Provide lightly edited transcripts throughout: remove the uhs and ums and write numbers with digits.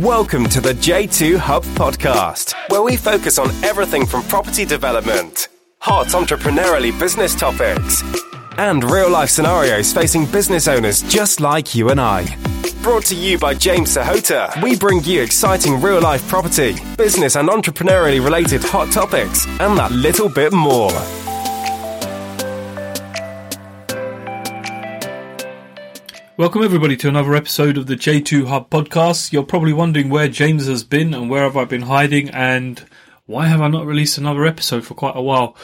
Welcome to the J2 Hub Podcast, where we focus on everything from property development, hot entrepreneurially business topics, and real-life scenarios facing business owners just like you and I. Brought to you by James Sahota, we bring you exciting real-life property, business and entrepreneurially related hot topics, and that little bit more. Welcome everybody to another episode of the J2 Hub Podcast. You're probably wondering where James has been and where have I been hiding and why have I not released another episode for quite a while.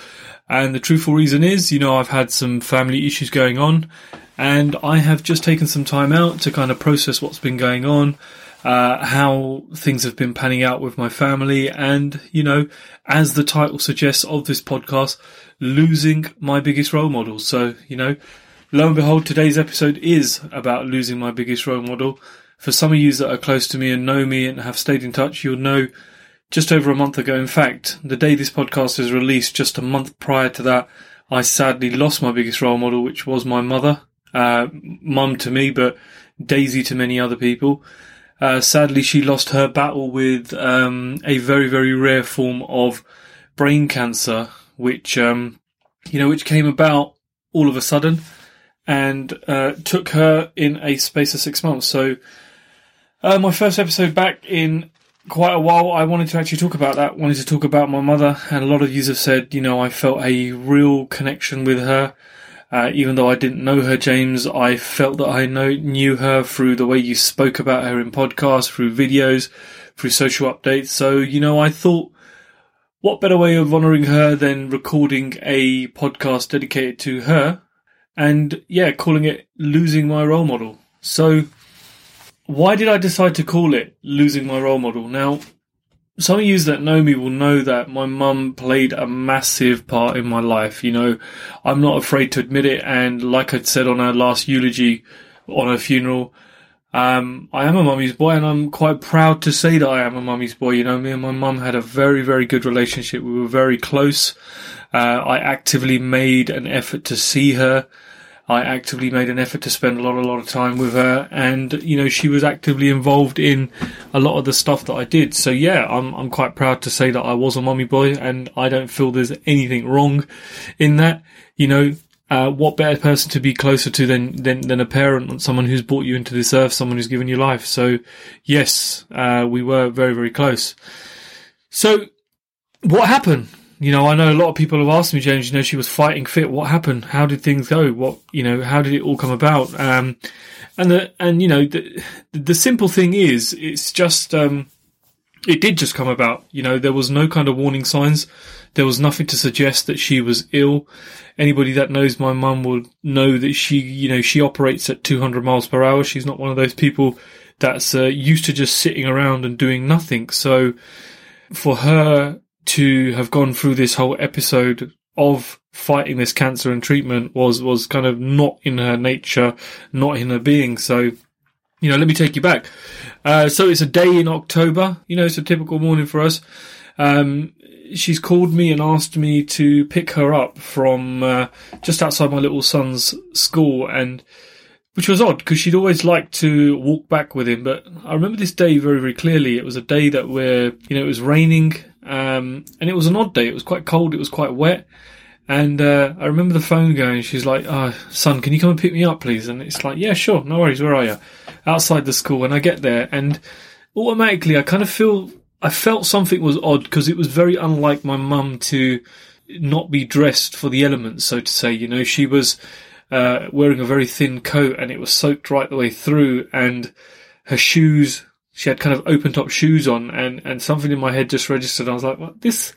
And the truthful reason is, you know, I've had some family issues going on and I have just taken some time out to kind of process what's been going on, how things have been panning out with my family and, you know, as the title suggests of this podcast, losing my biggest role model. So, you know, lo and behold, today's episode is about losing my biggest role model. For some of you that are close to me and know me and have stayed in touch, you'll know just over a month ago. In fact, the day this podcast is released, just a month prior to that, I sadly lost my biggest role model, which was my mother, mum to me, but Daisy to many other people. Sadly, she lost her battle with a very, very rare form of brain cancer, which came about all of a sudden. And took her in a space of 6 months. So my first episode back in quite a while, I wanted to actually talk about that, wanted to talk about my mother. And a lot of you have said, you know, I felt a real connection with her. Even though I didn't know her, James, I felt that I knew her through the way you spoke about her in podcasts, through videos, through social updates. So, you know, I thought, what better way of honouring her than recording a podcast dedicated to her? And yeah, calling it Losing My Role Model. So why did I decide to call it Losing My Role Model? Now, some of you that know me will know that my mum played a massive part in my life. You know, I'm not afraid to admit it. And like I'd said on her last eulogy on her funeral, I am a mummy's boy and I'm quite proud to say that I am a mummy's boy. You know, me and my mum had a very, very good relationship. We were very close. I actively made an effort to see her. I actively made an effort to spend a lot of time with her. And, you know, she was actively involved in a lot of the stuff that I did. So, yeah, I'm quite proud to say that I was a mummy boy and I don't feel there's anything wrong in that. You know, what better person to be closer to than a parent and someone who's brought you into this earth, someone who's given you life. So, yes, we were very, very close. So, what happened? You know, I know a lot of people have asked me, James, you know, she was fighting fit. What happened? How did things go? What, you know, how did it all come about? The simple thing is, it's just, it did just come about. You know, there was no kind of warning signs. There was nothing to suggest that she was ill. Anybody that knows my mum will know that she, you know, she operates at 200 miles per hour. She's not one of those people that's used to just sitting around and doing nothing. So for her to have gone through this whole episode of fighting this cancer and treatment was kind of not in her nature, not in her being. So, you know, let me take you back. So it's a day in October. You know, it's a typical morning for us. She's called me and asked me to pick her up from just outside my little son's school, and which was odd because she'd always liked to walk back with him. But I remember this day very, very clearly. It was a day that it was raining. And it was an odd day. It was quite cold. It was quite wet. And I remember the phone going. She's like, "Oh, son, can you come and pick me up, please?" And it's like, "Yeah, sure. No worries. Where are you?" Outside the school. And I get there. And automatically, I felt something was odd because it was very unlike my mum to not be dressed for the elements, so to say. You know, she was wearing a very thin coat and it was soaked right the way through. And her shoes... She had kind of open-top shoes on, and something in my head just registered. I was like, well, this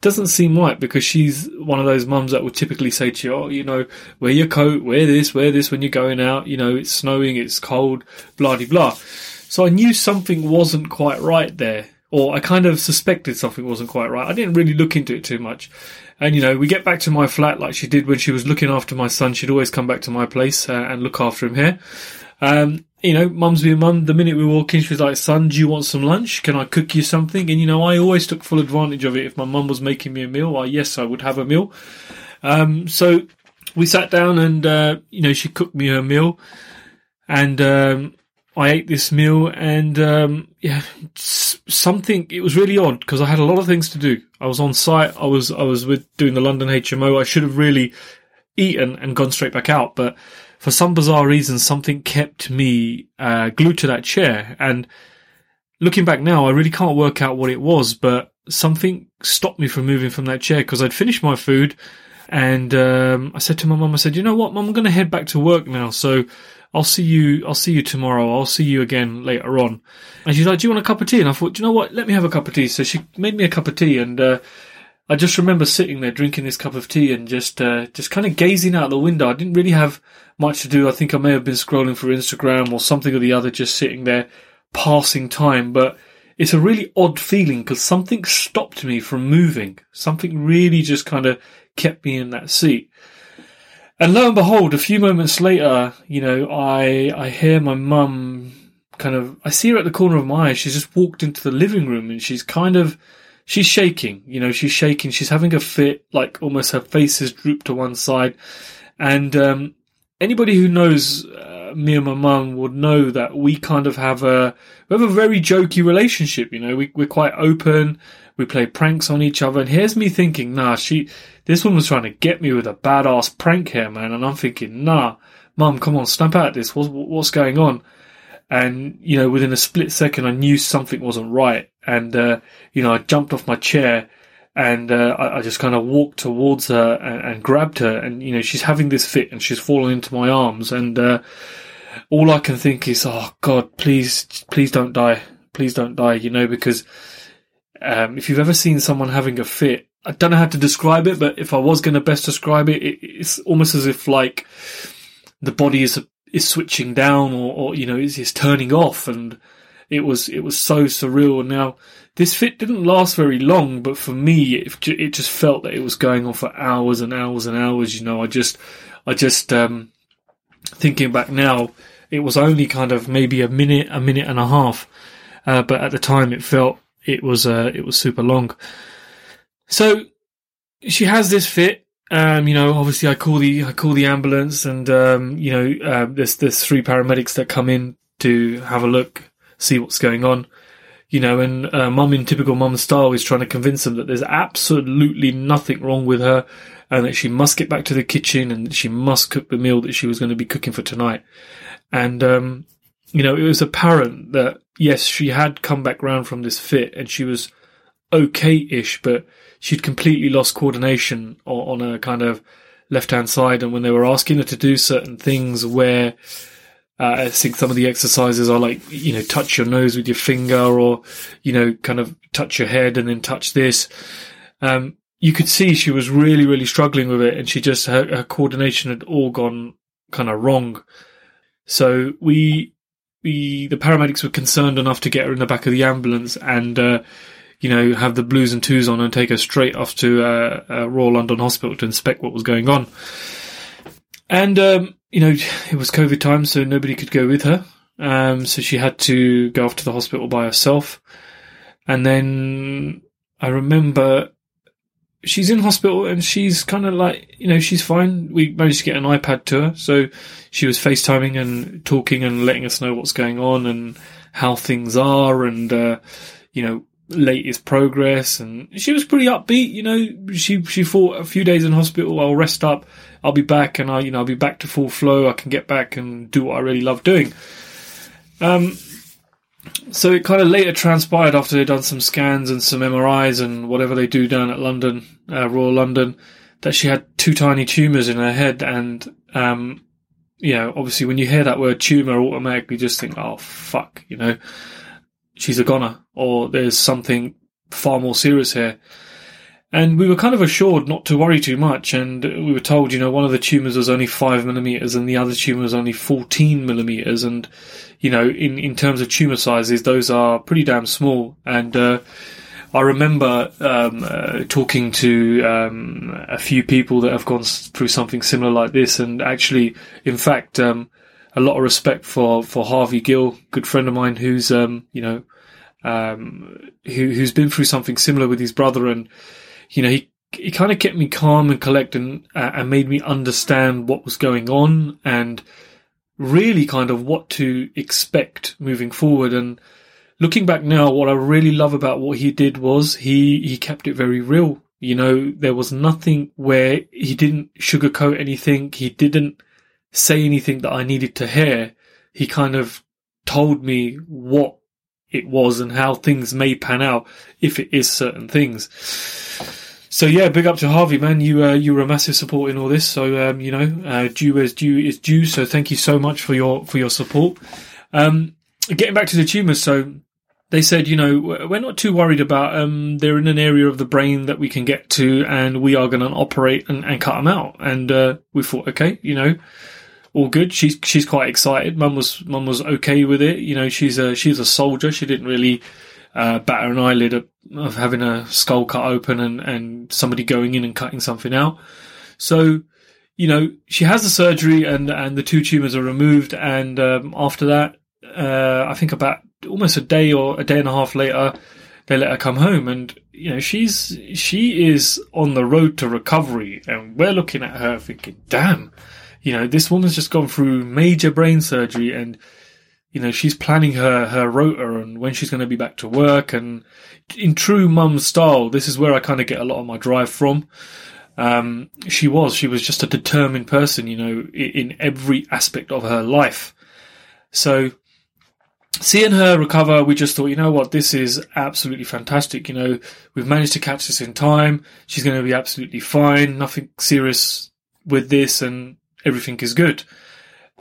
doesn't seem right, because she's one of those mums that would typically say to you, oh, you know, wear your coat, wear this when you're going out. You know, it's snowing, it's cold, blah-de-blah. So I knew something wasn't quite right there, or I kind of suspected something wasn't quite right. I didn't really look into it too much. And, you know, we get back to my flat like she did when she was looking after my son. She'd always come back to my place and look after him here. You know, mum's being mum, the minute we walk in, she was like, son, do you want some lunch? Can I cook you something? And, you know, I always took full advantage of it. If my mum was making me a meal, I would have a meal. So we sat down and, you know, she cooked me her meal. And I ate this meal and, it was really odd because I had a lot of things to do. I was on site. I was doing the London HMO. I should have really eaten and gone straight back out. But for some bizarre reason, something kept me glued to that chair. And looking back now, I really can't work out what it was, but something stopped me from moving from that chair because I'd finished my food. And I said to my mum, I said, you know what, Mum, I'm going to head back to work now. So I'll see you tomorrow. I'll see you again later on. And she's like, do you want a cup of tea? And I thought, do you know what, let me have a cup of tea. So she made me a cup of tea. And I just remember sitting there drinking this cup of tea and just kind of gazing out the window. I didn't really have much to do. I think I may have been scrolling through Instagram or something or the other, just sitting there passing time. But it's a really odd feeling because something stopped me from moving. Something really just kind of kept me in that seat. And lo and behold, a few moments later, you know, I hear my mum kind of, I see her at the corner of my eye. She's just walked into the living room and she's shaking. You know, she's shaking. She's having a fit, like almost her face is drooped to one side. And anybody who knows me and my mum would know that we kind of have a very jokey relationship. You know, we're quite open. We play pranks on each other. And here's me thinking, nah, this woman's trying to get me with a badass prank here, man. And I'm thinking, nah, Mum, come on, snap out of this. What's going on? And, you know, within a split second, I knew something wasn't right. And, you know, I jumped off my chair and I just kind of walked towards her and grabbed her. And, you know, she's having this fit and she's fallen into my arms. And all I can think is, oh, God, please don't die. Please don't die, you know, because if you've ever seen someone having a fit, I don't know how to describe it, but if I was going to best describe it, it's almost as if like the body is switching down or you know, is turning off. And it was so surreal. Now, this fit didn't last very long, but for me, it just felt that it was going on for hours and hours and hours. You know, I just thinking back now, it was only kind of maybe a minute and a half. But at the time it felt, it was super long. So she has this fit. You know, obviously I call the ambulance and, you know, there's three paramedics that come in to have a look, see what's going on, you know, and Mum in typical Mum style is trying to convince them that there's absolutely nothing wrong with her and that she must get back to the kitchen and that she must cook the meal that she was going to be cooking for tonight. And, you know, it was apparent that, yes, she had come back round from this fit and she was okay-ish, but she'd completely lost coordination on her kind of left-hand side. And when they were asking her to do certain things where I think some of the exercises are like, you know, touch your nose with your finger or, you know, kind of touch your head and then touch this. You could see she was really, really struggling with it and she just, her coordination had all gone kind of wrong. So the paramedics were concerned enough to get her in the back of the ambulance and, you know, have the blues and twos on and take her straight off to Royal London Hospital to inspect what was going on. And, you know, it was COVID time, so nobody could go with her. So she had to go off to the hospital by herself. And then I remember she's in hospital and she's kind of like, you know, she's fine. We managed to get an iPad to her. So she was FaceTiming and talking and letting us know what's going on and how things are and, you know, latest progress. And she was pretty upbeat, you know. She thought a few days in hospital, I'll rest up, I'll be back, and I'll be back to full flow. I can get back and do what I really love doing. So it kind of later transpired after they'd done some scans and some MRIs and whatever they do down at London, Royal London, that she had two tiny tumours in her head. And, you know, obviously when you hear that word tumour, automatically just think, oh, fuck, you know, she's a goner or there's something far more serious here. And we were kind of assured not to worry too much. And we were told, you know, one of the tumours was only 5 millimetres and the other tumour was only 14 millimetres. And, you know, in terms of tumour sizes, those are pretty damn small. And I remember talking to a few people that have gone through something similar like this. And actually, in fact, a lot of respect for Harvey Gill, good friend of mine, who's, you know, who's been through something similar with his brother. And, you know, he kind of kept me calm and collected and made me understand what was going on. And really kind of what to expect moving forward. And looking back now, what I really love about what he did was he kept it very real. You know, there was nothing where he didn't sugarcoat anything. He didn't say anything that I needed to hear. He kind of told me what it was and how things may pan out if it is certain things. So yeah, big up to Harvey, man. You were a massive support in all this. So you know, due is due. So thank you so much for your support. Getting back to the tumours, so they said, you know, we're not too worried about they're in an area of the brain that we can get to, and we are going to operate and cut them out. And we thought, okay, you know, all good. She's quite excited. Mum was okay with it. You know, she's a soldier. She didn't really batter an eyelid of having a skull cut open and somebody going in and cutting something out. So, you know, she has the surgery and the two tumours are removed. And after that, I think about almost a day or a day and a half later, they let her come home. And, you know, she is on the road to recovery. And we're looking at her thinking, damn, you know, this woman's just gone through major brain surgery and, you know, she's planning her rota and when she's going to be back to work. And in true mum style, this is where I kind of get a lot of my drive from. She was just a determined person, you know, in every aspect of her life. So seeing her recover, we just thought, you know what, this is absolutely fantastic. You know, we've managed to catch this in time. She's going to be absolutely fine. Nothing serious with this and everything is good.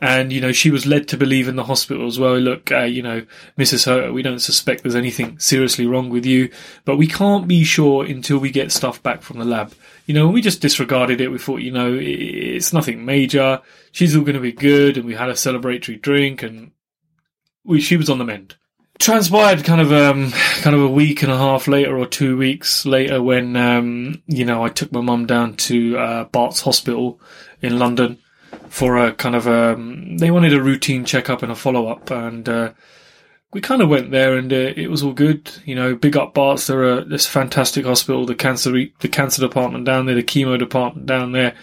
And, you know, she was led to believe in the hospital as well. Look, you know, Mrs. Sahota, we don't suspect there's anything seriously wrong with you, but we can't be sure until we get stuff back from the lab. You know, we just disregarded it. We thought, you know, it's nothing major. She's all going to be good. And we had a celebratory drink and she was on the mend. Transpired kind of a week and a half later or 2 weeks later when, you know, I took my mum down to Barts Hospital in London for a kind of they wanted a routine checkup and a follow-up, and we kind of went there, and it was all good. You know, big up Barts. They're this fantastic hospital, the cancer department down there, the chemo department down there,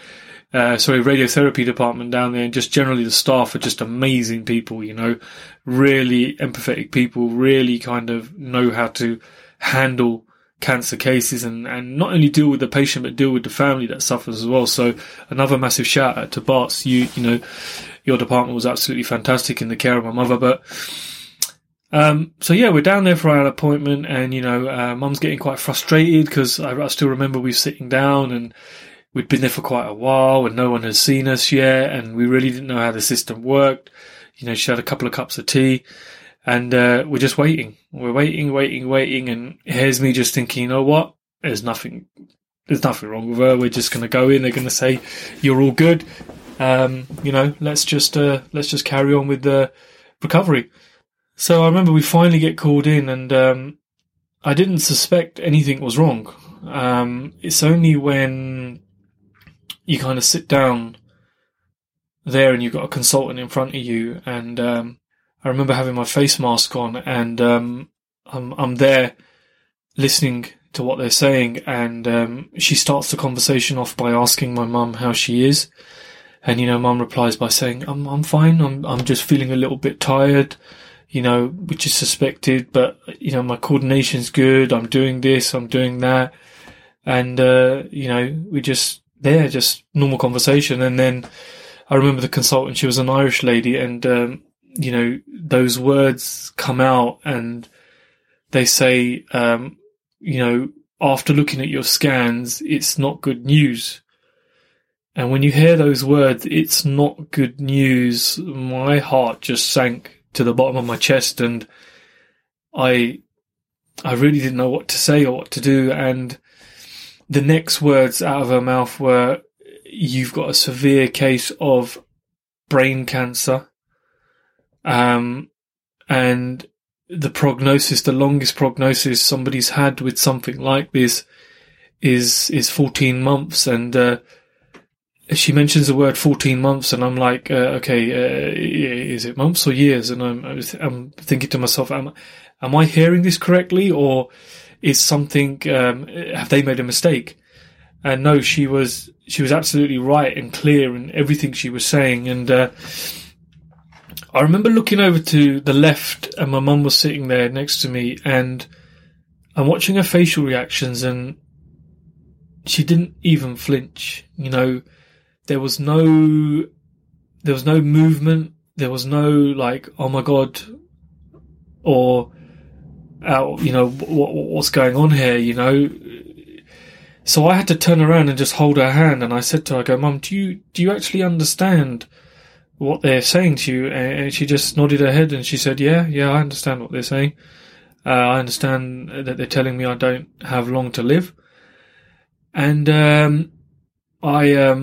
radiotherapy department down there, and just generally the staff are just amazing people, you know, really empathetic people, really kind of know how to handle cancer cases and not only deal with the patient but deal with the family that suffers as well. So another massive shout out to Barts. You know, your department was absolutely fantastic in the care of my mother. But so yeah, we're down there for our appointment, and you know, mum's getting quite frustrated because I still remember we were sitting down and we'd been there for quite a while and no one had seen us yet, and we really didn't know how the system worked. You know, she had a couple of cups of tea. And we're just waiting. We're waiting. And here's me just thinking, you know what? There's nothing wrong with her. We're just going to go in. They're going to say, you're all good. You know, let's just carry on with the recovery. So I remember we finally get called in, and I didn't suspect anything was wrong. It's only when you kind of sit down there and you've got a consultant in front of you, and I remember having my face mask on, and I'm there listening to what they're saying, and she starts the conversation off by asking my mum how she is, and you know, mum replies by saying, I'm fine, I'm just feeling a little bit tired, you know, which is suspected, but you know, my coordination's good, I'm doing this, I'm doing that, and you know, we just normal conversation. And then I remember the consultant, she was an Irish lady, and you know, those words come out and they say, you know, after looking at your scans, it's not good news. And when you hear those words, it's not good news, my heart just sank to the bottom of my chest, and I really didn't know what to say or what to do. And the next words out of her mouth were, you've got a severe case of brain cancer. And the longest prognosis somebody's had with something like this is 14 months. And, she mentions the word 14 months, and I'm like, okay, is it months or years? And I'm thinking to myself, am I hearing this correctly, or is something, have they made a mistake? And no, she was absolutely right and clear in everything she was saying. And, I remember looking over to the left and my mum was sitting there next to me, and I'm watching her facial reactions, and she didn't even flinch. You know, there was no movement. There was no like, oh my God, or, you know, what's going on here, you know? So I had to turn around and just hold her hand. And I said to her, I go, Mum, do you actually understand what they're saying to you? And she just nodded her head and she said, yeah, I understand what they're saying. I understand that they're telling me I don't have long to live. And I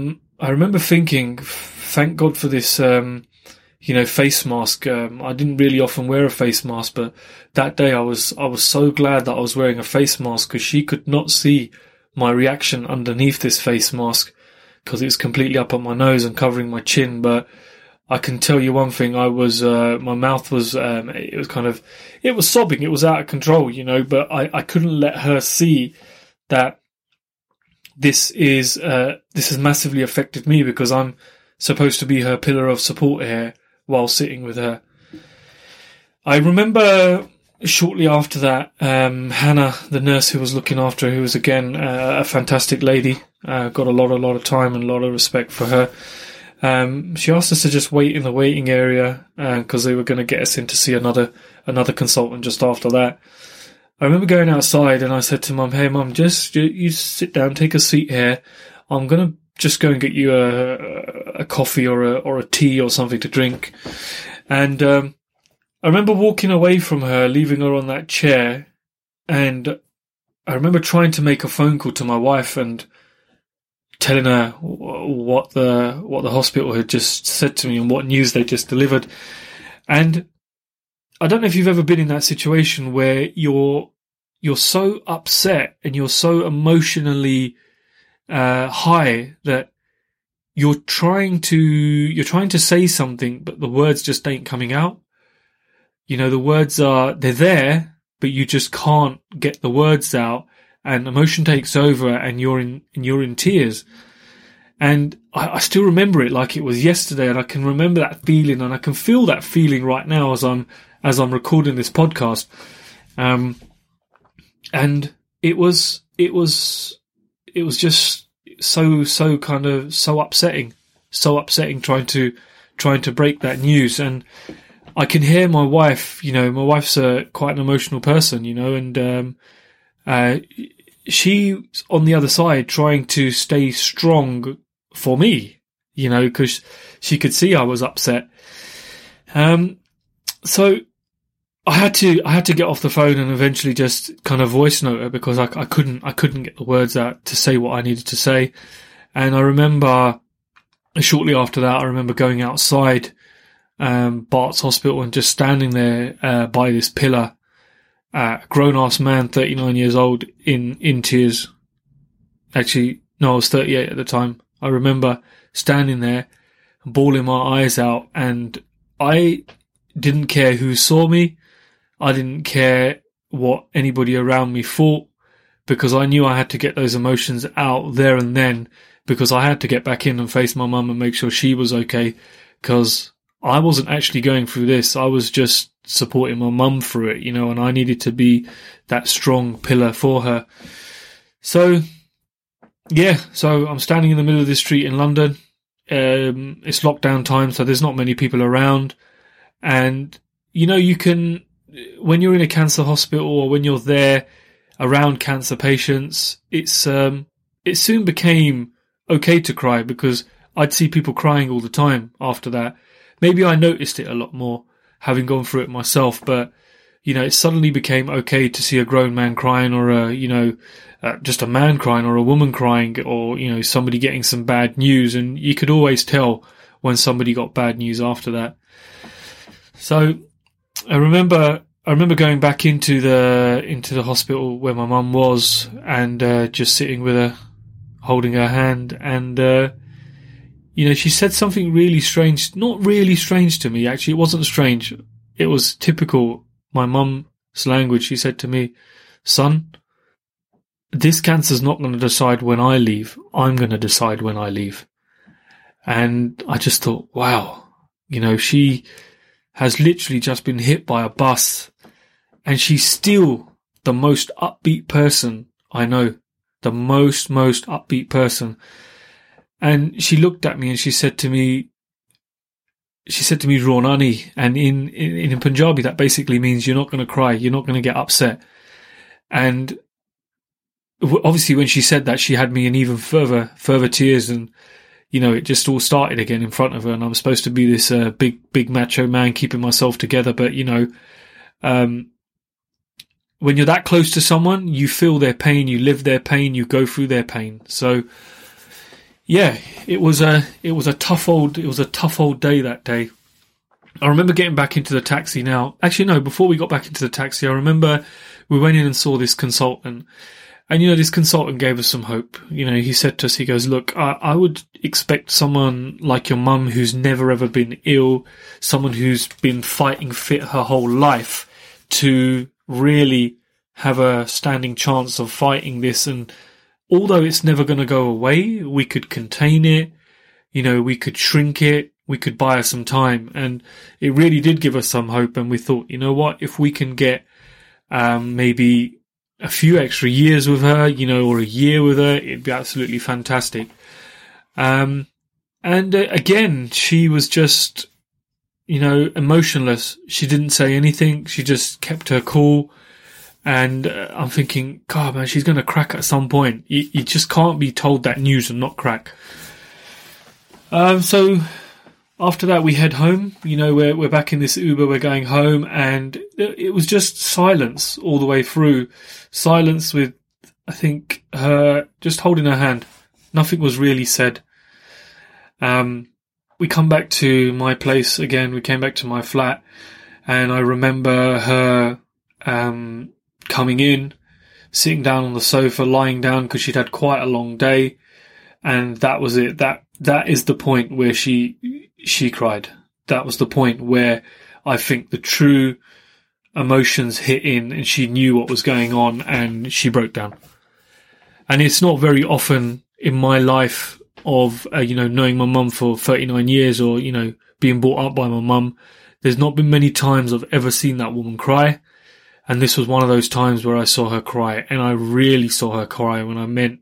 remember thinking, thank God for this, you know, face mask. I didn't really often wear a face mask, but that day I was so glad that I was wearing a face mask, because she could not see my reaction underneath this face mask, because it was completely up on my nose and covering my chin. But I can tell you one thing, I was, my mouth was, it was kind of, it was sobbing, it was out of control, you know, but I couldn't let her see that this has massively affected me, because I'm supposed to be her pillar of support here while sitting with her. I remember shortly after that, Hannah, the nurse who was looking after her, who was again a fantastic lady, got a lot of time and a lot of respect for her. She asked us to just wait in the waiting area, because they were going to get us in to see another consultant just after that. I remember going outside and I said to Mum, hey Mum, just you sit down, take a seat here. I'm going to just go and get you a coffee or a tea or something to drink. And I remember walking away from her, leaving her on that chair. And I remember trying to make a phone call to my wife and telling her what the hospital had just said to me and what news they just delivered. And I don't know if you've ever been in that situation where you're so upset and you're so emotionally high that you're trying to say something, but the words just ain't coming out. You know, the words they're there, but you just can't get the words out. And emotion takes over, and you're in tears. And I still remember it like it was yesterday, and I can remember that feeling, and I can feel that feeling right now as I'm recording this podcast. And it was just so kind of so upsetting trying to break that news. And I can hear my wife. You know, my wife's quite an emotional person. You know, and she's on the other side trying to stay strong for me, you know, because she could see I was upset. So I had to get off the phone and eventually just kind of voice note her, because I couldn't get the words out to say what I needed to say. And I remember shortly after that, I remember going outside Barts Hospital and just standing there by this pillar. Grown-ass man, 39 years old, in tears. Actually, no, I was 38 at the time. I remember standing there, bawling my eyes out, and I didn't care who saw me. I didn't care what anybody around me thought, because I knew I had to get those emotions out there and then, because I had to get back in and face my mum and make sure she was okay, because I wasn't actually going through this. I was just supporting my mum through it, you know, and I needed to be that strong pillar for her. So, yeah, I'm standing in the middle of this street in London. It's lockdown time, so there's not many people around. And, you know, you can, when you're in a cancer hospital or when you're there around cancer patients, it soon became okay to cry, because I'd see people crying all the time after that. Maybe I noticed it a lot more, having gone through it myself, but, you know, it suddenly became okay to see a grown man crying, or just a man crying, or a woman crying, or, you know, somebody getting some bad news. And you could always tell when somebody got bad news after that. So I remember going back into the hospital where my mum was, and just sitting with her, holding her hand, and you know, she said something really strange, not really strange to me, actually. It wasn't strange. It was typical my mum's language. She said to me, son, this cancer's not going to decide when I leave. I'm going to decide when I leave. And I just thought, wow, you know, she has literally just been hit by a bus, and she's still the most upbeat person I know, the most upbeat person. And she looked at me and she said to me, Ronani, and in Punjabi, that basically means you're not going to cry, you're not going to get upset. And obviously when she said that, she had me in even further tears, and, you know, it just all started again in front of her. And I'm supposed to be this big macho man keeping myself together. But, you know, when you're that close to someone, you feel their pain, you live their pain, you go through their pain. So, yeah, it was a tough old day that day. I remember getting back into the taxi now. Actually, no, before we got back into the taxi, I remember we went in and saw this consultant. And, you know, this consultant gave us some hope. You know, he said to us, he goes, look, I would expect someone like your mum who's never, ever been ill, someone who's been fighting fit her whole life, to really have a standing chance of fighting this. And although it's never going to go away, we could contain it, you know, we could shrink it, we could buy her some time. And it really did give us some hope. And we thought, you know what, if we can get maybe a few extra years with her, you know, or a year with her, it'd be absolutely fantastic. Again, she was just, you know, emotionless. She didn't say anything. She just kept her cool. And I'm thinking, God, man, she's going to crack at some point. You just can't be told that news and not crack. So after that, we head home. You know, we're back in this Uber. We're going home. And it was just silence all the way through. Silence with, I think, her just holding her hand. Nothing was really said. We come back to my place again. We came back to my flat. And I remember her coming in, sitting down on the sofa, lying down, because she'd had quite a long day, and that was it. That is the point where she cried. That was the point where I think the true emotions hit in, and she knew what was going on, and she broke down. And it's not very often in my life of you know, knowing my mum for 39 years, or, you know, being brought up by my mum, there's not been many times I've ever seen that woman cry. And this was one of those times where I saw her cry, and I really saw her cry when I meant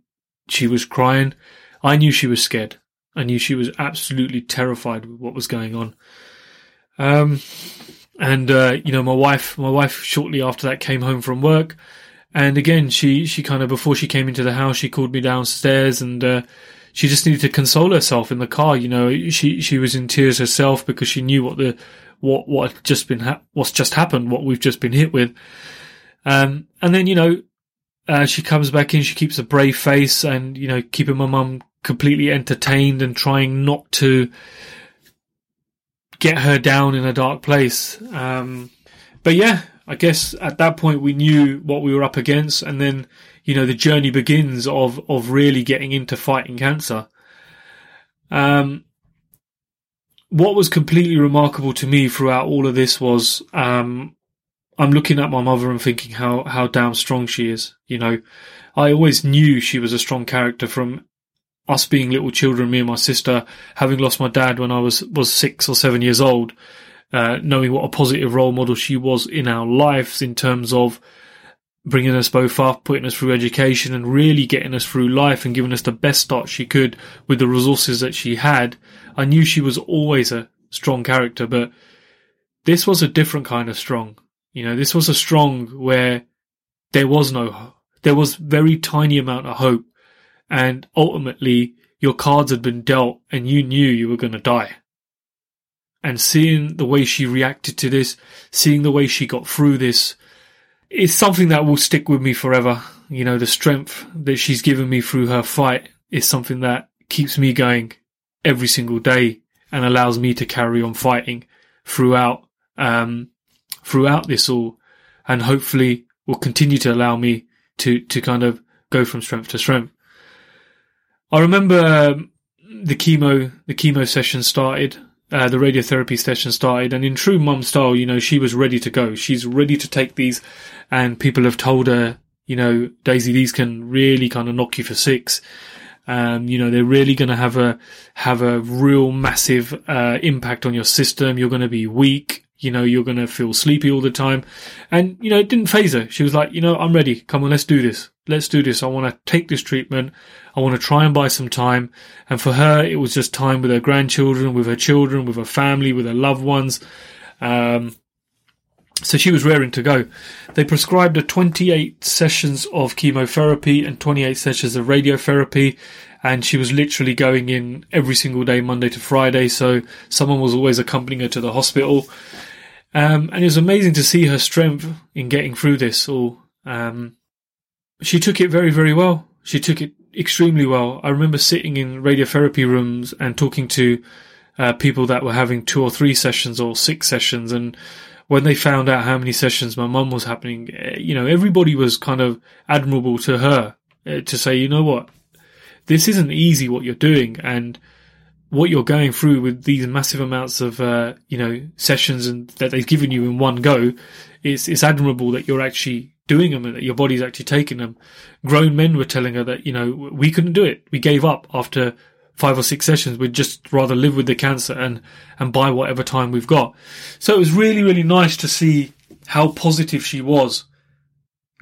she was crying. I knew she was scared. I knew she was absolutely terrified with what was going on. You know, my wife shortly after that came home from work. And again, she kind of, before she came into the house, she called me downstairs, and she just needed to console herself in the car. You know, she was in tears herself because she knew what we've just been hit with. And then, you know, she comes back in, she keeps a brave face, and, you know, keeping my mum completely entertained and trying not to get her down in a dark place. But yeah, I guess at that point we knew what we were up against. And then, you know, the journey begins of really getting into fighting cancer. What was completely remarkable to me throughout all of this was I'm looking at my mother and thinking how damn strong she is. You know, I always knew she was a strong character from us being little children, me and my sister, having lost my dad when I was 6 or 7 years old, knowing what a positive role model she was in our lives in terms of bringing us both up, putting us through education, and really getting us through life and giving us the best start she could with the resources that she had. I knew she was always a strong character, but this was a different kind of strong. You know, this was a strong where there was very tiny amount of hope, and ultimately your cards had been dealt and you knew you were going to die. And seeing the way she reacted to this, seeing the way she got through this, it's something that will stick with me forever. You know, the strength that she's given me through her fight is something that keeps me going every single day and allows me to carry on fighting throughout this all, and hopefully will continue to allow me to kind of go from strength to strength. I remember the chemo session started. The radiotherapy session started, and in true mum style, you know, she was ready to go. She's ready to take these, and people have told her, you know, Daisy, these can really kind of knock you for six. You know, they're really going to have a real massive impact on your system. You're going to be weak. you know, you're going to feel sleepy all the time. And, you know, it didn't faze her. She was like, you know, I'm ready. Come on, let's do this. Let's do this. I want to take this treatment. I want to try and buy some time. And for her, it was just time with her grandchildren, with her children, with her family, with her loved ones. So she was raring to go. They prescribed her 28 sessions of chemotherapy and 28 sessions of radiotherapy. And she was literally going in every single day, Monday to Friday. So someone was always accompanying her to the hospital. And it was amazing to see her strength in getting through this all. She took it very, very well. She took it extremely well. I remember sitting in radiotherapy rooms and talking to people that were having 2 or 3 sessions or 6 sessions. And when they found out how many sessions my mum was happening, you know, everybody was kind of admirable to her to say, you know what, this isn't easy what you're doing and what you're going through with these massive amounts of, you know, sessions and that they've given you in one go. It's admirable that you're actually doing them and that your body's actually taking them. Grown men were telling her that, you know, we couldn't do it. We gave up after 5 or 6 sessions. We'd just rather live with the cancer and buy whatever time we've got. So it was really, really nice to see how positive she was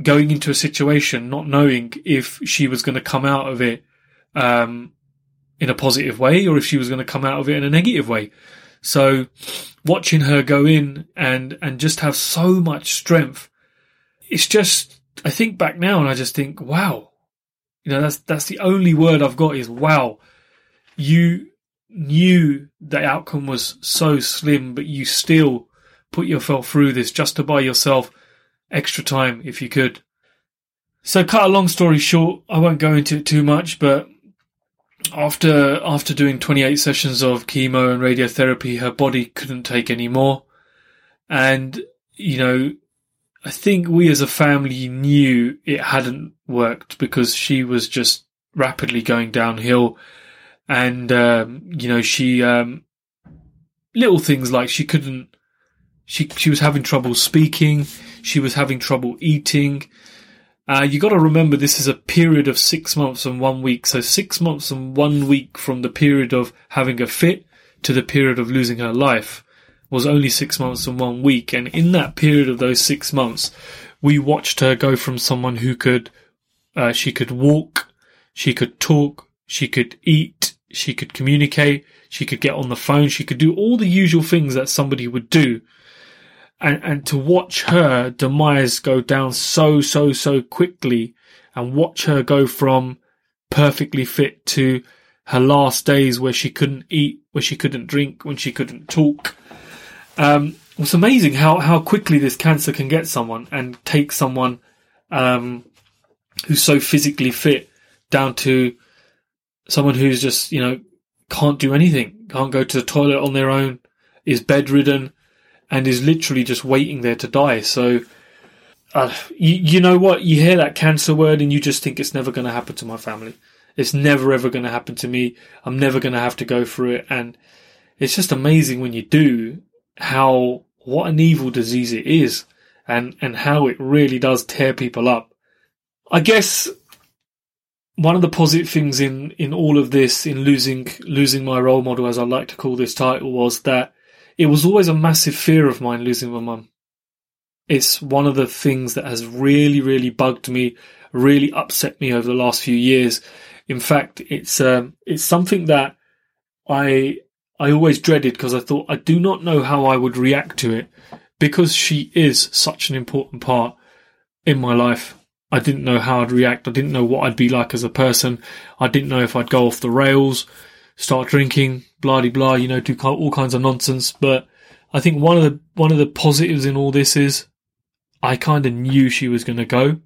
going into a situation, not knowing if she was going to come out of it in a positive way or if she was going to come out of it in a negative way. So watching her go in and just have so much strength, it's just, I think back now and I just think, wow. You know, that's the only word I've got is wow. You knew the outcome was so slim, but you still put yourself through this just to buy yourself extra time if you could. So cut a long story short, I won't go into it too much, but after doing 28 sessions of chemo and radiotherapy, her body couldn't take any more. And, you know, I think we as a family knew it hadn't worked because she was just rapidly going downhill. And, you know, she, little things like she was having trouble speaking. She was having trouble eating. You got to remember this is a period of 6 months and 1 week. So 6 months and 1 week from the period of having a fit to the period of losing her life was only 6 months and 1 week. And in that period of those 6 months, we watched her go from someone who could, she could walk, she could talk, she could eat, she could communicate, she could get on the phone, she could do all the usual things that somebody would do. And to watch her demise go down so quickly and watch her go from perfectly fit to her last days where she couldn't eat, where she couldn't drink, when she couldn't talk. It's amazing how quickly this cancer can get someone and take someone who's so physically fit down to someone who's just, you know, can't do anything, can't go to the toilet on their own, is bedridden, and is literally just waiting there to die. So, you know what? You hear that cancer word and you just think it's never going to happen to my family. It's never, ever going to happen to me. I'm never going to have to go through it. And it's just amazing when you do what an evil disease it is and how it really does tear people up. I guess one of the positive things in all of this, in losing my role model, as I like to call this title, was that it was always a massive fear of mine, losing my mum. It's one of the things that has really, really bugged me, really upset me over the last few years. In fact, it's something that I always dreaded because I thought, I do not know how I would react to it because she is such an important part in my life. I didn't know how I'd react. I didn't know what I'd be like as a person. I didn't know if I'd go off the rails, start drinking, blah-de-blah, you know, do all kinds of nonsense. But I think one of the positives in all this is I kind of knew she was going to go.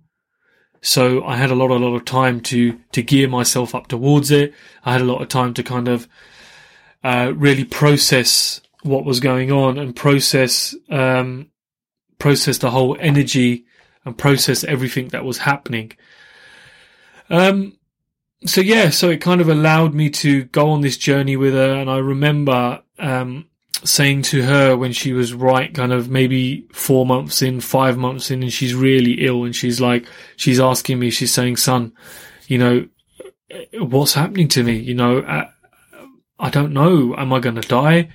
So I had a lot of time to gear myself up towards it. I had a lot of time to kind of really process what was going on and process the whole energy and process everything that was happening. So it kind of allowed me to go on this journey with her. And I remember saying to her when she was kind of maybe 4 months in, 5 months in, and she's really ill. And she's asking me, she's saying, son, you know, what's happening to me? You know, I don't know. Am I going to die?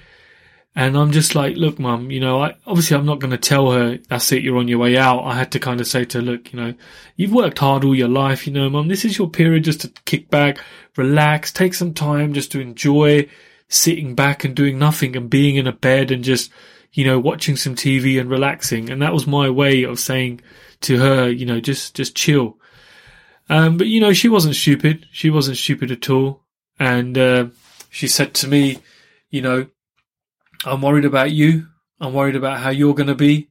And I'm just like, look, Mum, you know, obviously I'm not going to tell her, that's it, you're on your way out. I had to kind of say to her, look, you know, you've worked hard all your life, you know, Mum, this is your period just to kick back, relax, take some time just to enjoy sitting back and doing nothing and being in a bed and just, you know, watching some TV and relaxing. And that was my way of saying to her, you know, just chill. But, you know, she wasn't stupid. She wasn't stupid at all. And she said to me, you know, I'm worried about you. I'm worried about how you're going to be,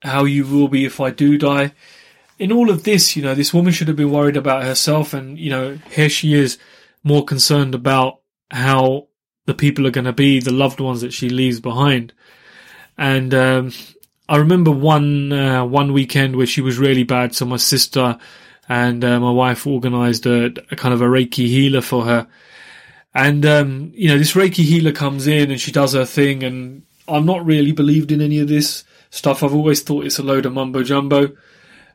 how you will be if I do die. In all of this, you know, this woman should have been worried about herself. And, you know, here she is more concerned about how the people are going to be, the loved ones that she leaves behind. And I remember one weekend where she was really bad. So my sister and my wife organized a kind of a Reiki healer for her. And, you know, this Reiki healer comes in and she does her thing, and I'm not really believed in any of this stuff. I've always thought it's a load of mumbo jumbo.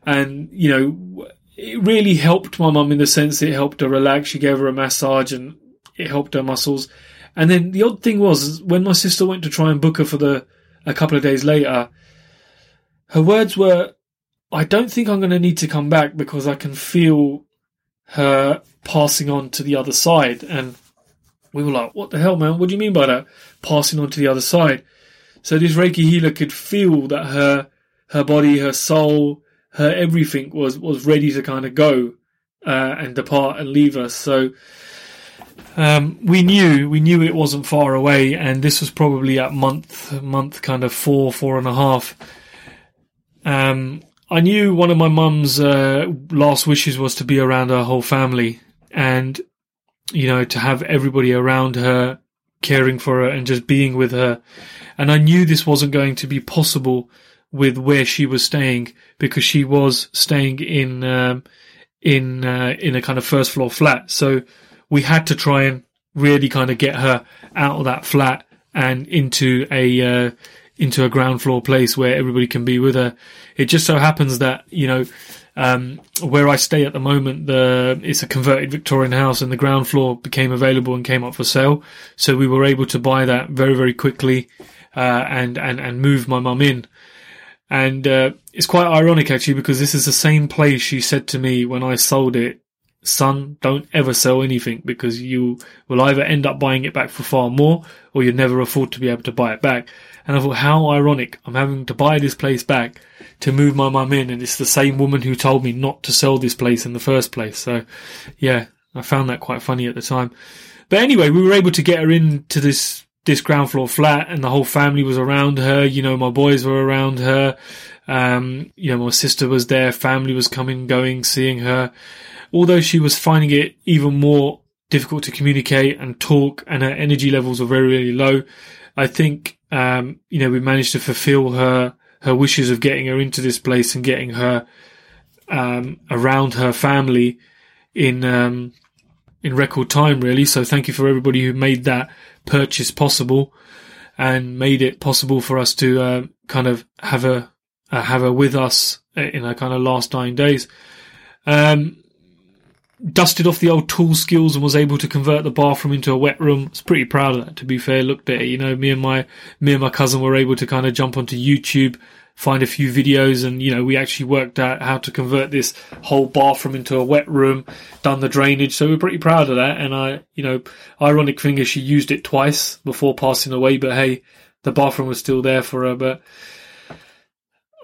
And, you know, it really helped my mum in the sense it helped her relax. She gave her a massage and it helped her muscles. And then the odd thing was, when my sister went to try and book her for a couple of days later, her words were, I don't think I'm going to need to come back because I can feel her passing on to the other side. And we were like, what the hell, man? What do you mean by that? Passing on to the other side. So this Reiki healer could feel that her body, her soul, her everything was ready to kind of go and depart and leave us. So we knew it wasn't far away, and this was probably at month kind of four and a half. I knew one of my mum's last wishes was to be around her whole family, and you know, to have everybody around her caring for her and just being with her. And I knew this wasn't going to be possible with where she was staying, because she was staying in a kind of first floor flat. So we had to try and really kind of get her out of that flat and into a ground floor place where everybody can be with her. It just so happens that, you know, where I stay at the moment, it's a converted Victorian house, and the ground floor became available and came up for sale. So we were able to buy that very, very quickly, and move my mum in. And it's quite ironic, actually, because this is the same place she said to me when I sold it, son, don't ever sell anything, because you will either end up buying it back for far more, or you'll never afford to be able to buy it back. And I thought, how ironic, I'm having to buy this place back to move my mum in, and it's the same woman who told me not to sell this place in the first place. So, yeah, I found that quite funny at the time. But anyway, we were able to get her into this ground floor flat, and the whole family was around her. You know, my boys were around her. You know, my sister was there. Family was coming, going, seeing her. Although she was finding it even more difficult to communicate and talk, and her energy levels were very, really low, I think, you know, we managed to fulfill her wishes of getting her into this place and getting her around her family in record time, really. So thank you for everybody who made that purchase possible and made it possible for us to kind of have her with us in our kind of last dying days. Dusted off the old tool skills and was able to convert the bathroom into a wet room. I was pretty proud of that, to be fair. Looked at it, you know, me and my cousin were able to kind of jump onto YouTube, find a few videos, and, you know, we actually worked out how to convert this whole bathroom into a wet room, done the drainage. So we're pretty proud of that. And I, you know, ironic thing is she used it twice before passing away, but hey, the bathroom was still there for her. But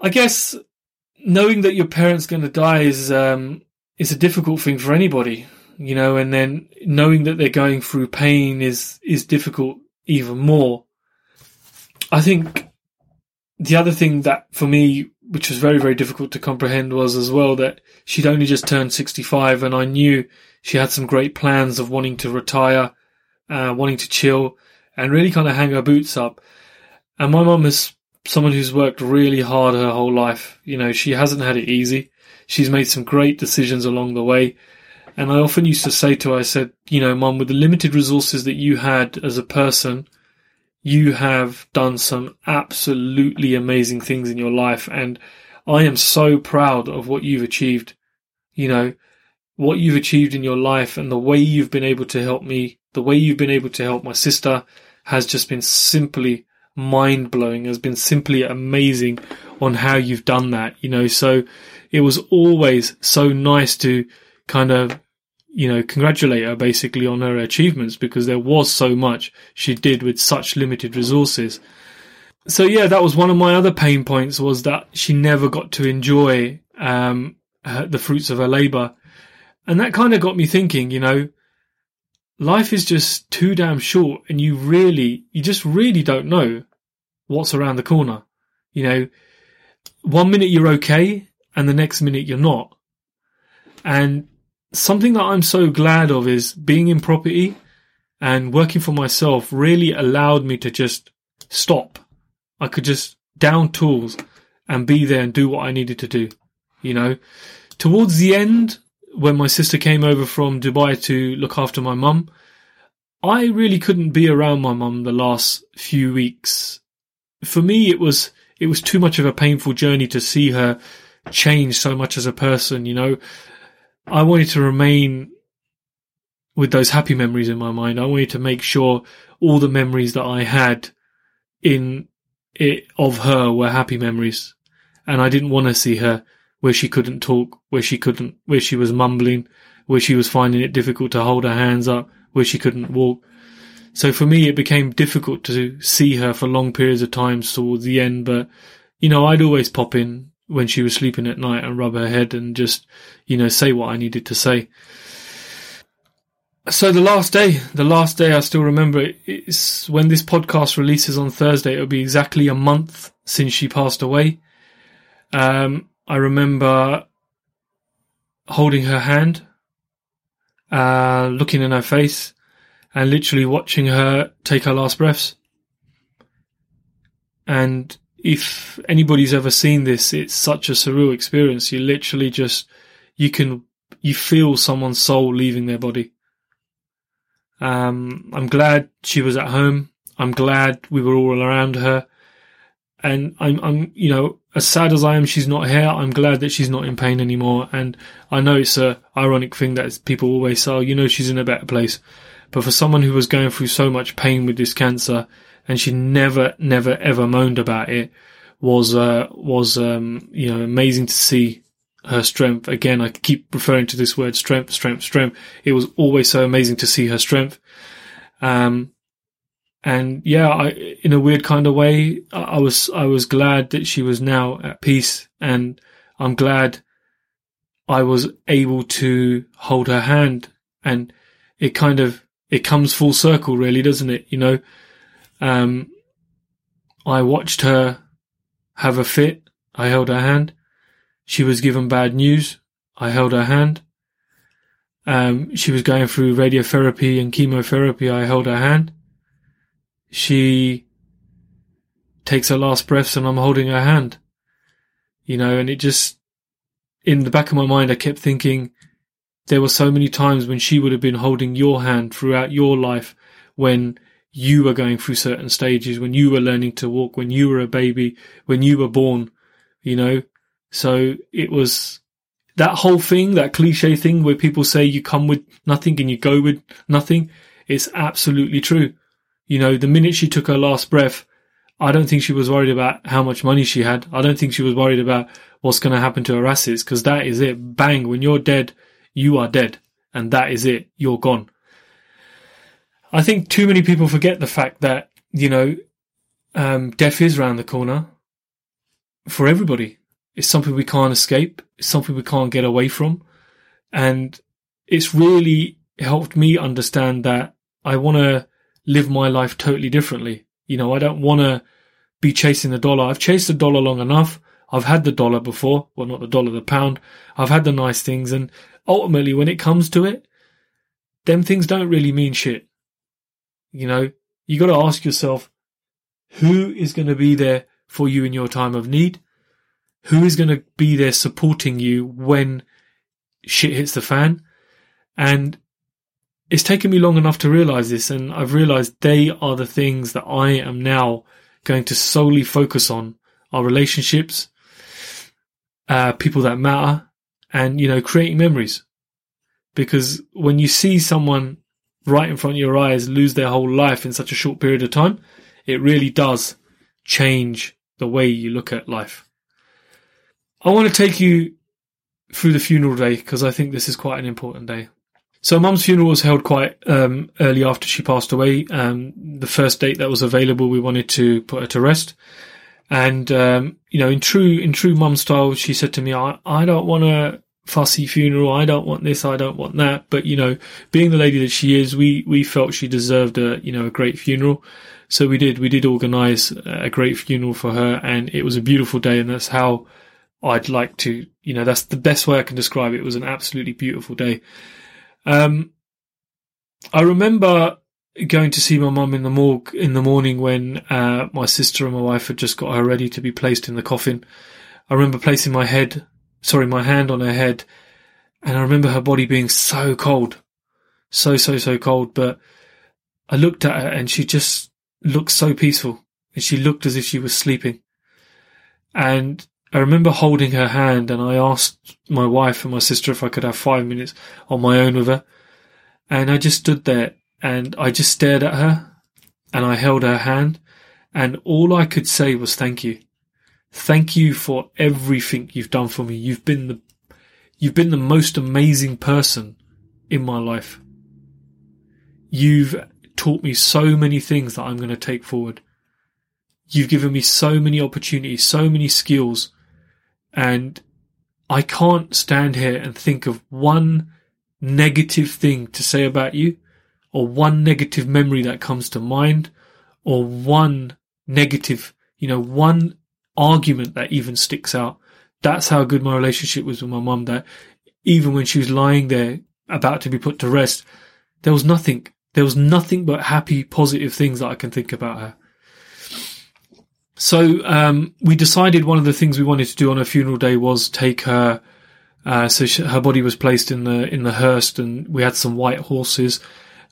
I guess knowing that your parent's going to die is a difficult thing for anybody, you know, and then knowing that they're going through pain is difficult even more. I think the other thing that for me, which was very, very difficult to comprehend, was as well that she'd only just turned 65, and I knew she had some great plans of wanting to retire, wanting to chill and really kind of hang her boots up. And my mum is someone who's worked really hard her whole life. You know, she hasn't had it easy. She's made some great decisions along the way. And I often used to say to her, I said, you know, Mum, with the limited resources that you had as a person, you have done some absolutely amazing things in your life. And I am so proud of what you've achieved, you know, what you've achieved in your life and the way you've been able to help me, the way you've been able to help my sister, has just been simply mind-blowing, has been simply amazing on how you've done that, you know. So it was always so nice to kind of, you know, congratulate her basically on her achievements, because there was so much she did with such limited resources. So yeah, that was one of my other pain points, was that she never got to enjoy the fruits of her labour. And that kind of got me thinking, you know, life is just too damn short, and you just really don't know what's around the corner. You know, one minute you're okay and the next minute you're not. And something that I'm so glad of is being in property and working for myself really allowed me to just stop. I could just down tools and be there and do what I needed to do, you know. Towards the end, when my sister came over from Dubai to look after my mum, I really couldn't be around my mum the last few weeks. For me, it was too much of a painful journey to see her change so much as a person, you know. I wanted to remain with those happy memories in my mind. I wanted to make sure all the memories that I had in it of her were happy memories, and I didn't want to see her where she couldn't talk, where she was mumbling, where she was finding it difficult to hold her hands up, where she couldn't walk. So for me, it became difficult to see her for long periods of time towards the end. But, you know, I'd always pop in when she was sleeping at night and rub her head and just, you know, say what I needed to say. So the last day I still remember, it's when this podcast releases on Thursday, it'll be exactly a month since she passed away. I remember holding her hand, looking in her face, and literally watching her take her last breaths. And if anybody's ever seen this, it's such a surreal experience. You literally just, you feel someone's soul leaving their body. I'm glad she was at home. I'm glad we were all around her. And I'm, you know, as sad as I am she's not here, I'm glad that she's not in pain anymore. And I know it's a ironic thing that people always say, oh, you know, she's in a better place. But for someone who was going through so much pain with this cancer, and she never ever moaned about it, was you know, amazing to see her strength. Again, I keep referring to this word, strength. It was always so amazing to see her strength. And yeah, in a weird kind of way, I was glad that she was now at peace, and I'm glad I was able to hold her hand. And it comes full circle, really, doesn't it? You know, I watched her have a fit. I held her hand. She was given bad news. I held her hand. She was going through radiotherapy and chemotherapy. I held her hand. She takes her last breaths and I'm holding her hand, you know. And it just, in the back of my mind, I kept thinking there were so many times when she would have been holding your hand throughout your life, when you were going through certain stages, when you were learning to walk, when you were a baby, when you were born, you know. So it was that whole thing, that cliche thing where people say you come with nothing and you go with nothing. It's absolutely true. You know, the minute she took her last breath, I don't think she was worried about how much money she had. I don't think she was worried about what's going to happen to her assets, because that is it. Bang, when you're dead, you are dead. And that is it. You're gone. I think too many people forget the fact that, you know, death is round the corner for everybody. It's something we can't escape. It's something we can't get away from. And it's really helped me understand that I want to live my life totally differently. You know, I don't want to be chasing the dollar. I've chased the dollar long enough. I've had the dollar before. Well, not the dollar, the pound. I've had the nice things. And ultimately, when it comes to it, them things don't really mean shit. You know, you got to ask yourself, who is going to be there for you in your time of need? Who is going to be there supporting you when shit hits the fan? And it's taken me long enough to realise this, and I've realised they are the things that I am now going to solely focus on. Our relationships, people that matter, and, you know, creating memories. Because when you see someone right in front of your eyes lose their whole life in such a short period of time, it really does change the way you look at life. I want to take you through the funeral day because I think this is quite an important day. So Mum's funeral was held quite early after she passed away. The first date that was available, we wanted to put her to rest. And, in true Mum style, she said to me, I don't want a fussy funeral. I don't want this. I don't want that. But, being the lady that she is, we felt she deserved a great funeral. So we did organize a great funeral for her, and it was a beautiful day. And that's how I'd like to, that's the best way I can describe it. It was an absolutely beautiful day. I remember going to see my mum in the morgue in the morning when my sister and my wife had just got her ready to be placed in the coffin. I remember placing my hand on her head, and I remember her body being so cold, so cold. But I looked at her, and she just looked so peaceful, and she looked as if she was sleeping. And I remember holding her hand, and I asked my wife and my sister if I could have 5 minutes on my own with her. And I just stood there, and I just stared at her, and I held her hand, and all I could say was thank you. Thank you for everything you've done for me. You've been the most amazing person in my life. You've taught me so many things that I'm going to take forward. You've given me so many opportunities, so many skills. And I can't stand here and think of one negative thing to say about you, or one negative memory that comes to mind, or one negative, one argument that even sticks out. That's how good my relationship was with my mum, that even when she was lying there about to be put to rest, there was nothing but happy, positive things that I can think about her. So we decided one of the things we wanted to do on her funeral day was take her. Her body was placed in the hearse, and we had some white horses,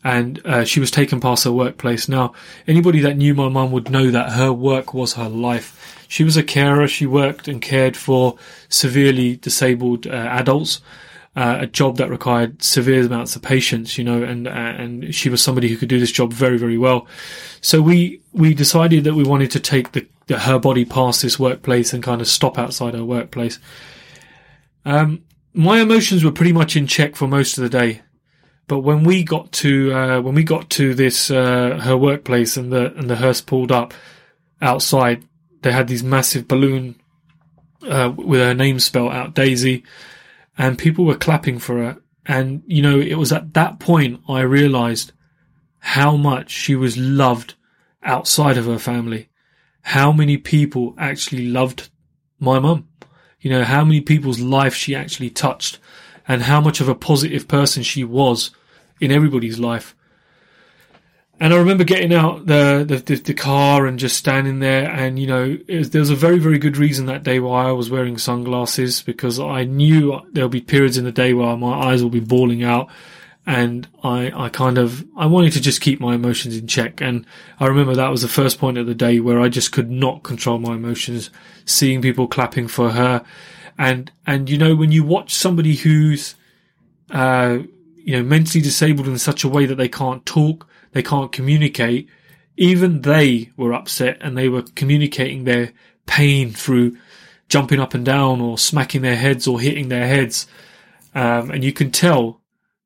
and she was taken past her workplace. Now, anybody that knew my mum would know that her work was her life. She was a carer. She worked and cared for severely disabled adults, a job that required severe amounts of patience, and she was somebody who could do this job very, very well. So we decided that we wanted to take her body past this workplace and kind of stop outside her workplace. My emotions were pretty much in check for most of the day, but when we got to this her workplace, and the hearse pulled up outside, they had these massive balloon with her name spelled out, Daisy. And people were clapping for her. And, it was at that point I realised how much she was loved outside of her family. How many people actually loved my mum. How many people's life she actually touched. And how much of a positive person she was in everybody's life. And I remember getting out the car and just standing there, and there was a very, very good reason that day why I was wearing sunglasses, because I knew there'll be periods in the day where my eyes will be bawling out, and I wanted to just keep my emotions in check. And I remember that was the first point of the day where I just could not control my emotions, seeing people clapping for her, and when you watch somebody who's mentally disabled in such a way that they can't talk, they can't communicate. Even they were upset, and they were communicating their pain through jumping up and down, or smacking their heads, or hitting their heads. And you can tell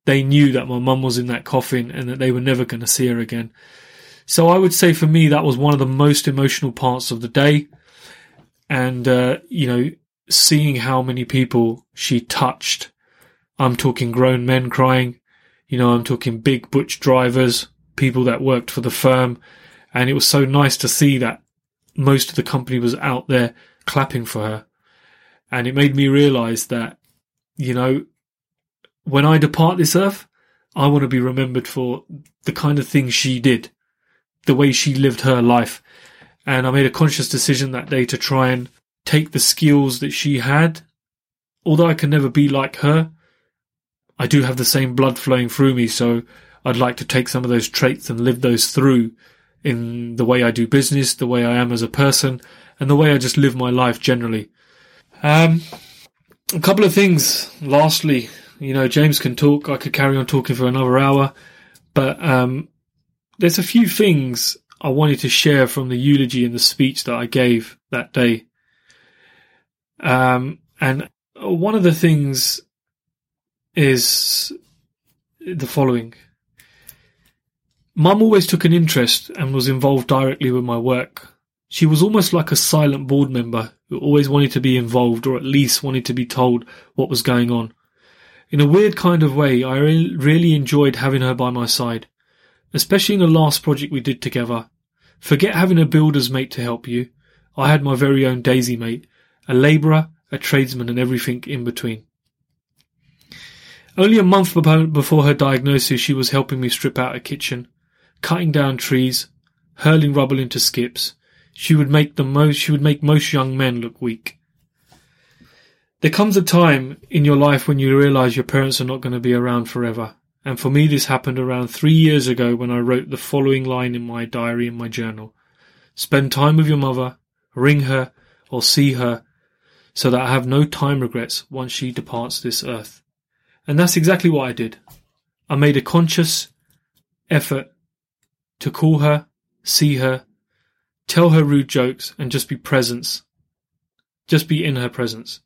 they knew that my mum was in that coffin and that they were never going to see her again. So I would say for me, that was one of the most emotional parts of the day. And, seeing how many people she touched. I'm talking grown men crying. I'm talking big butch drivers, people that worked for the firm. And it was so nice to see that most of the company was out there clapping for her. And it made me realise that, when I depart this earth, I want to be remembered for the kind of things she did, the way she lived her life. And I made a conscious decision that day to try and take the skills that she had. Although I can never be like her, I do have the same blood flowing through me, so I'd like to take some of those traits and live those through in the way I do business, the way I am as a person, and the way I just live my life generally. A couple of things, lastly, James can talk. I could carry on talking for another hour, But there's a few things I wanted to share from the eulogy and the speech that I gave that day. And one of the things is the following. Mum always took an interest and was involved directly with my work. She was almost like a silent board member who always wanted to be involved, or at least wanted to be told what was going on. In a weird kind of way, I really enjoyed having her by my side, especially in the last project we did together. Forget having a builder's mate to help you. I had my very own Daisy mate, a labourer, a tradesman, and everything in between. Only a month before her diagnosis, she was helping me strip out a kitchen, cutting down trees, hurling rubble into skips. She would make most young men look weak. There comes a time in your life when you realise your parents are not going to be around forever. And for me, this happened around 3 years ago when I wrote the following line in my diary in my journal. Spend time with your mother, ring her or see her, so that I have no time regrets once she departs this earth. And that's exactly what I did. I made a conscious effort to call her, see her, tell her rude jokes, and just be present. Just be in her presence.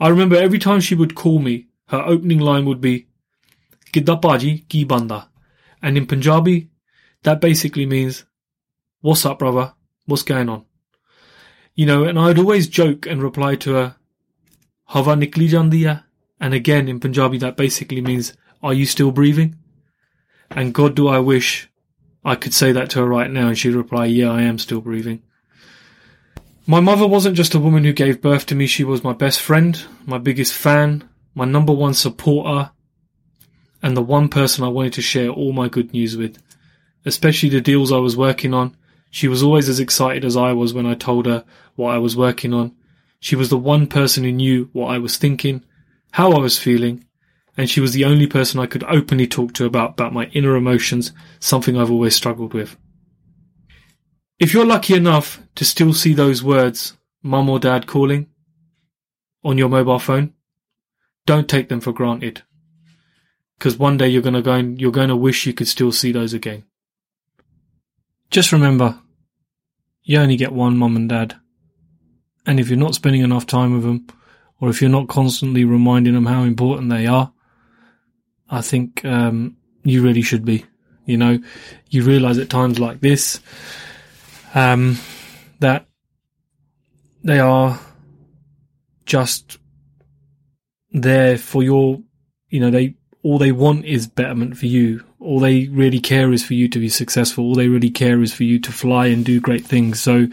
I remember every time she would call me, her opening line would be, Kidda Paji ki banda. And in Punjabi, that basically means, what's up, brother? What's going on? You know, and I'd always joke and reply to her, Hava nikli jandi hai? And again, in Punjabi, that basically means, are you still breathing? And God, do I wish I could say that to her right now and she'd reply, yeah, I am still breathing. My mother wasn't just a woman who gave birth to me. She was my best friend, my biggest fan, my number one supporter, and the one person I wanted to share all my good news with, especially the deals I was working on. She was always as excited as I was when I told her what I was working on. She was the one person who knew what I was thinking, how I was feeling, and she was the only person I could openly talk to about my inner emotions, something I've always struggled with. If you're lucky enough to still see those words, mum or dad calling, on your mobile phone, don't take them for granted, because one day you're going to wish you could still see those again. Just remember, you only get one mum and dad, and if you're not spending enough time with them, or if you're not constantly reminding them how important they are, I think you really should be. You know, you realise at times like this that they are just there for your, you know, all they want is betterment for you. All they really care is for you to be successful. All they really care is for you to fly and do great things. So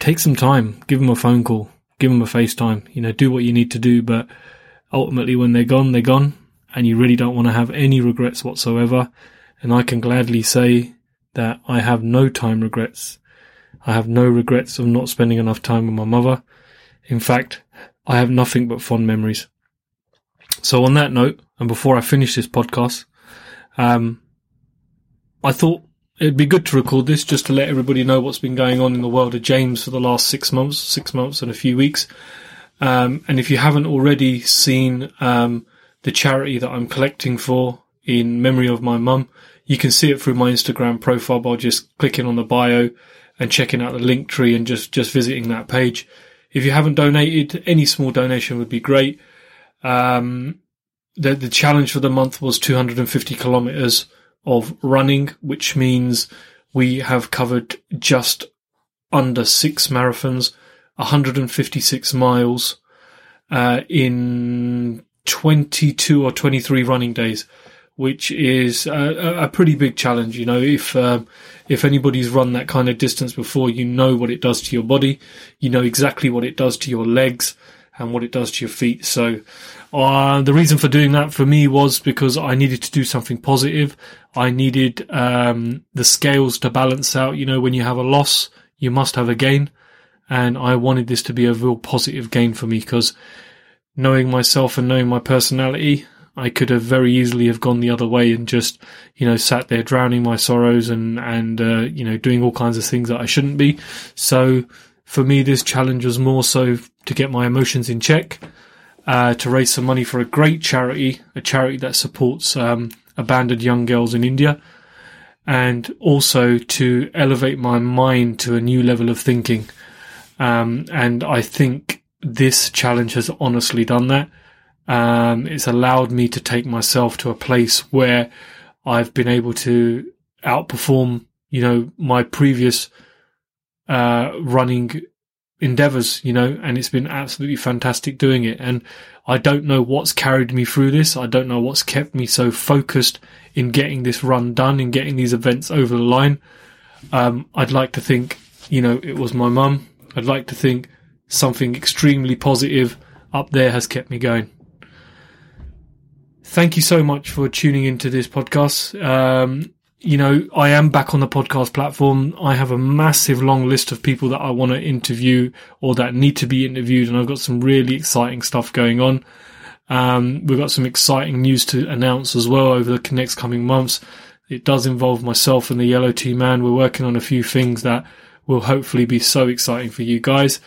take some time, give them a phone call, give them a FaceTime, you know, do what you need to do. But ultimately, when they're gone, and you really don't want to have any regrets whatsoever. And I can gladly say that I have no time regrets. I have no regrets of not spending enough time with my mother. In fact, I have nothing but fond memories. So on that note, and before I finish this podcast, I thought it'd be good to record this just to let everybody know what's been going on in the world of James for the last 6 months, 6 months and a few weeks. And if you haven't already seen the charity that I'm collecting for in memory of my mum, you can see it through my Instagram profile by just clicking on the bio and checking out the link tree and just visiting that page. If you haven't donated, any small donation would be great. The challenge for the month was 250 kilometers of running, which means we have covered just under 6 marathons, 156 miles in 22 or 23 running days, which is a pretty big challenge. You know, if anybody's run that kind of distance before, you know what it does to your body, you know exactly what it does to your legs and what it does to your feet. So the reason for doing that for me was because I needed to do something positive. I needed the scales to balance out. You know, when you have a loss, you must have a gain. And I wanted this to be a real positive gain for me, because knowing myself and knowing my personality, I could have very easily have gone the other way and just, you know, sat there drowning my sorrows and you know, doing all kinds of things that I shouldn't be. So for me, this challenge was more so to get my emotions in check, to raise some money for a great charity, a charity that supports abandoned young girls in India, and also to elevate my mind to a new level of thinking. And I think this challenge has honestly done that. It's allowed me to take myself to a place where I've been able to outperform, my previous running endeavors, and it's been absolutely fantastic doing it. And I don't know what's carried me through this. I don't know what's kept me so focused in getting this run done, in getting these events over the line. I'd like to think, it was my mum. I'd like to think something extremely positive up there has kept me going. Thank you so much for tuning into this podcast. I am back on the podcast platform. I have a massive long list of people that I want to interview or that need to be interviewed, and I've got some really exciting stuff going on. We've got some exciting news to announce as well over the next coming months. It does involve myself and the Yellow Tea Man. We're working on a few things that will hopefully be so exciting for you guys.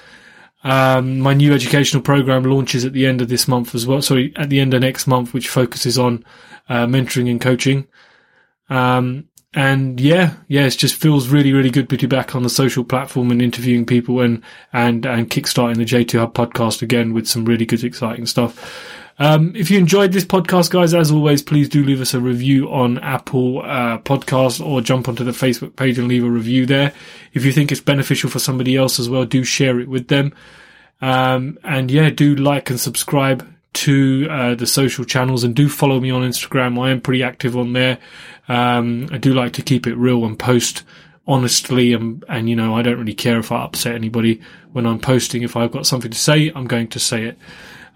My new educational program launches at the end of this month as well. Sorry, at the end of next month, which focuses on mentoring and coaching. It just feels really, really good to be back on the social platform and interviewing people and kickstarting the J2 Hub podcast again with some really good, exciting stuff. If you enjoyed this podcast, guys, as always, please do leave us a review on Apple Podcasts or jump onto the Facebook page and leave a review there. If you think it's beneficial for somebody else as well, do share it with them. Do like and subscribe to the social channels, and do follow me on Instagram. I am pretty active on there. I do like to keep it real and post honestly, and I don't really care if I upset anybody when I'm posting. If I've got something to say, I'm going to say it.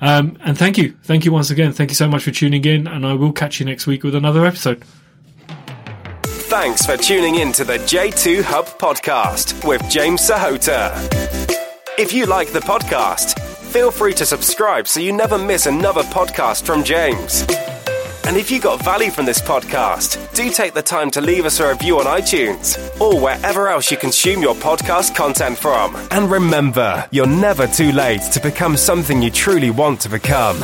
And thank you once again. Thank you so much for tuning in, and I will catch you next week with another episode. Thanks for tuning in to the J2 Hub podcast with James Sahota. If you like the podcast, feel free to subscribe so you never miss another podcast from James. And if you got value from this podcast, do take the time to leave us a review on iTunes or wherever else you consume your podcast content from. And remember, you're never too late to become something you truly want to become.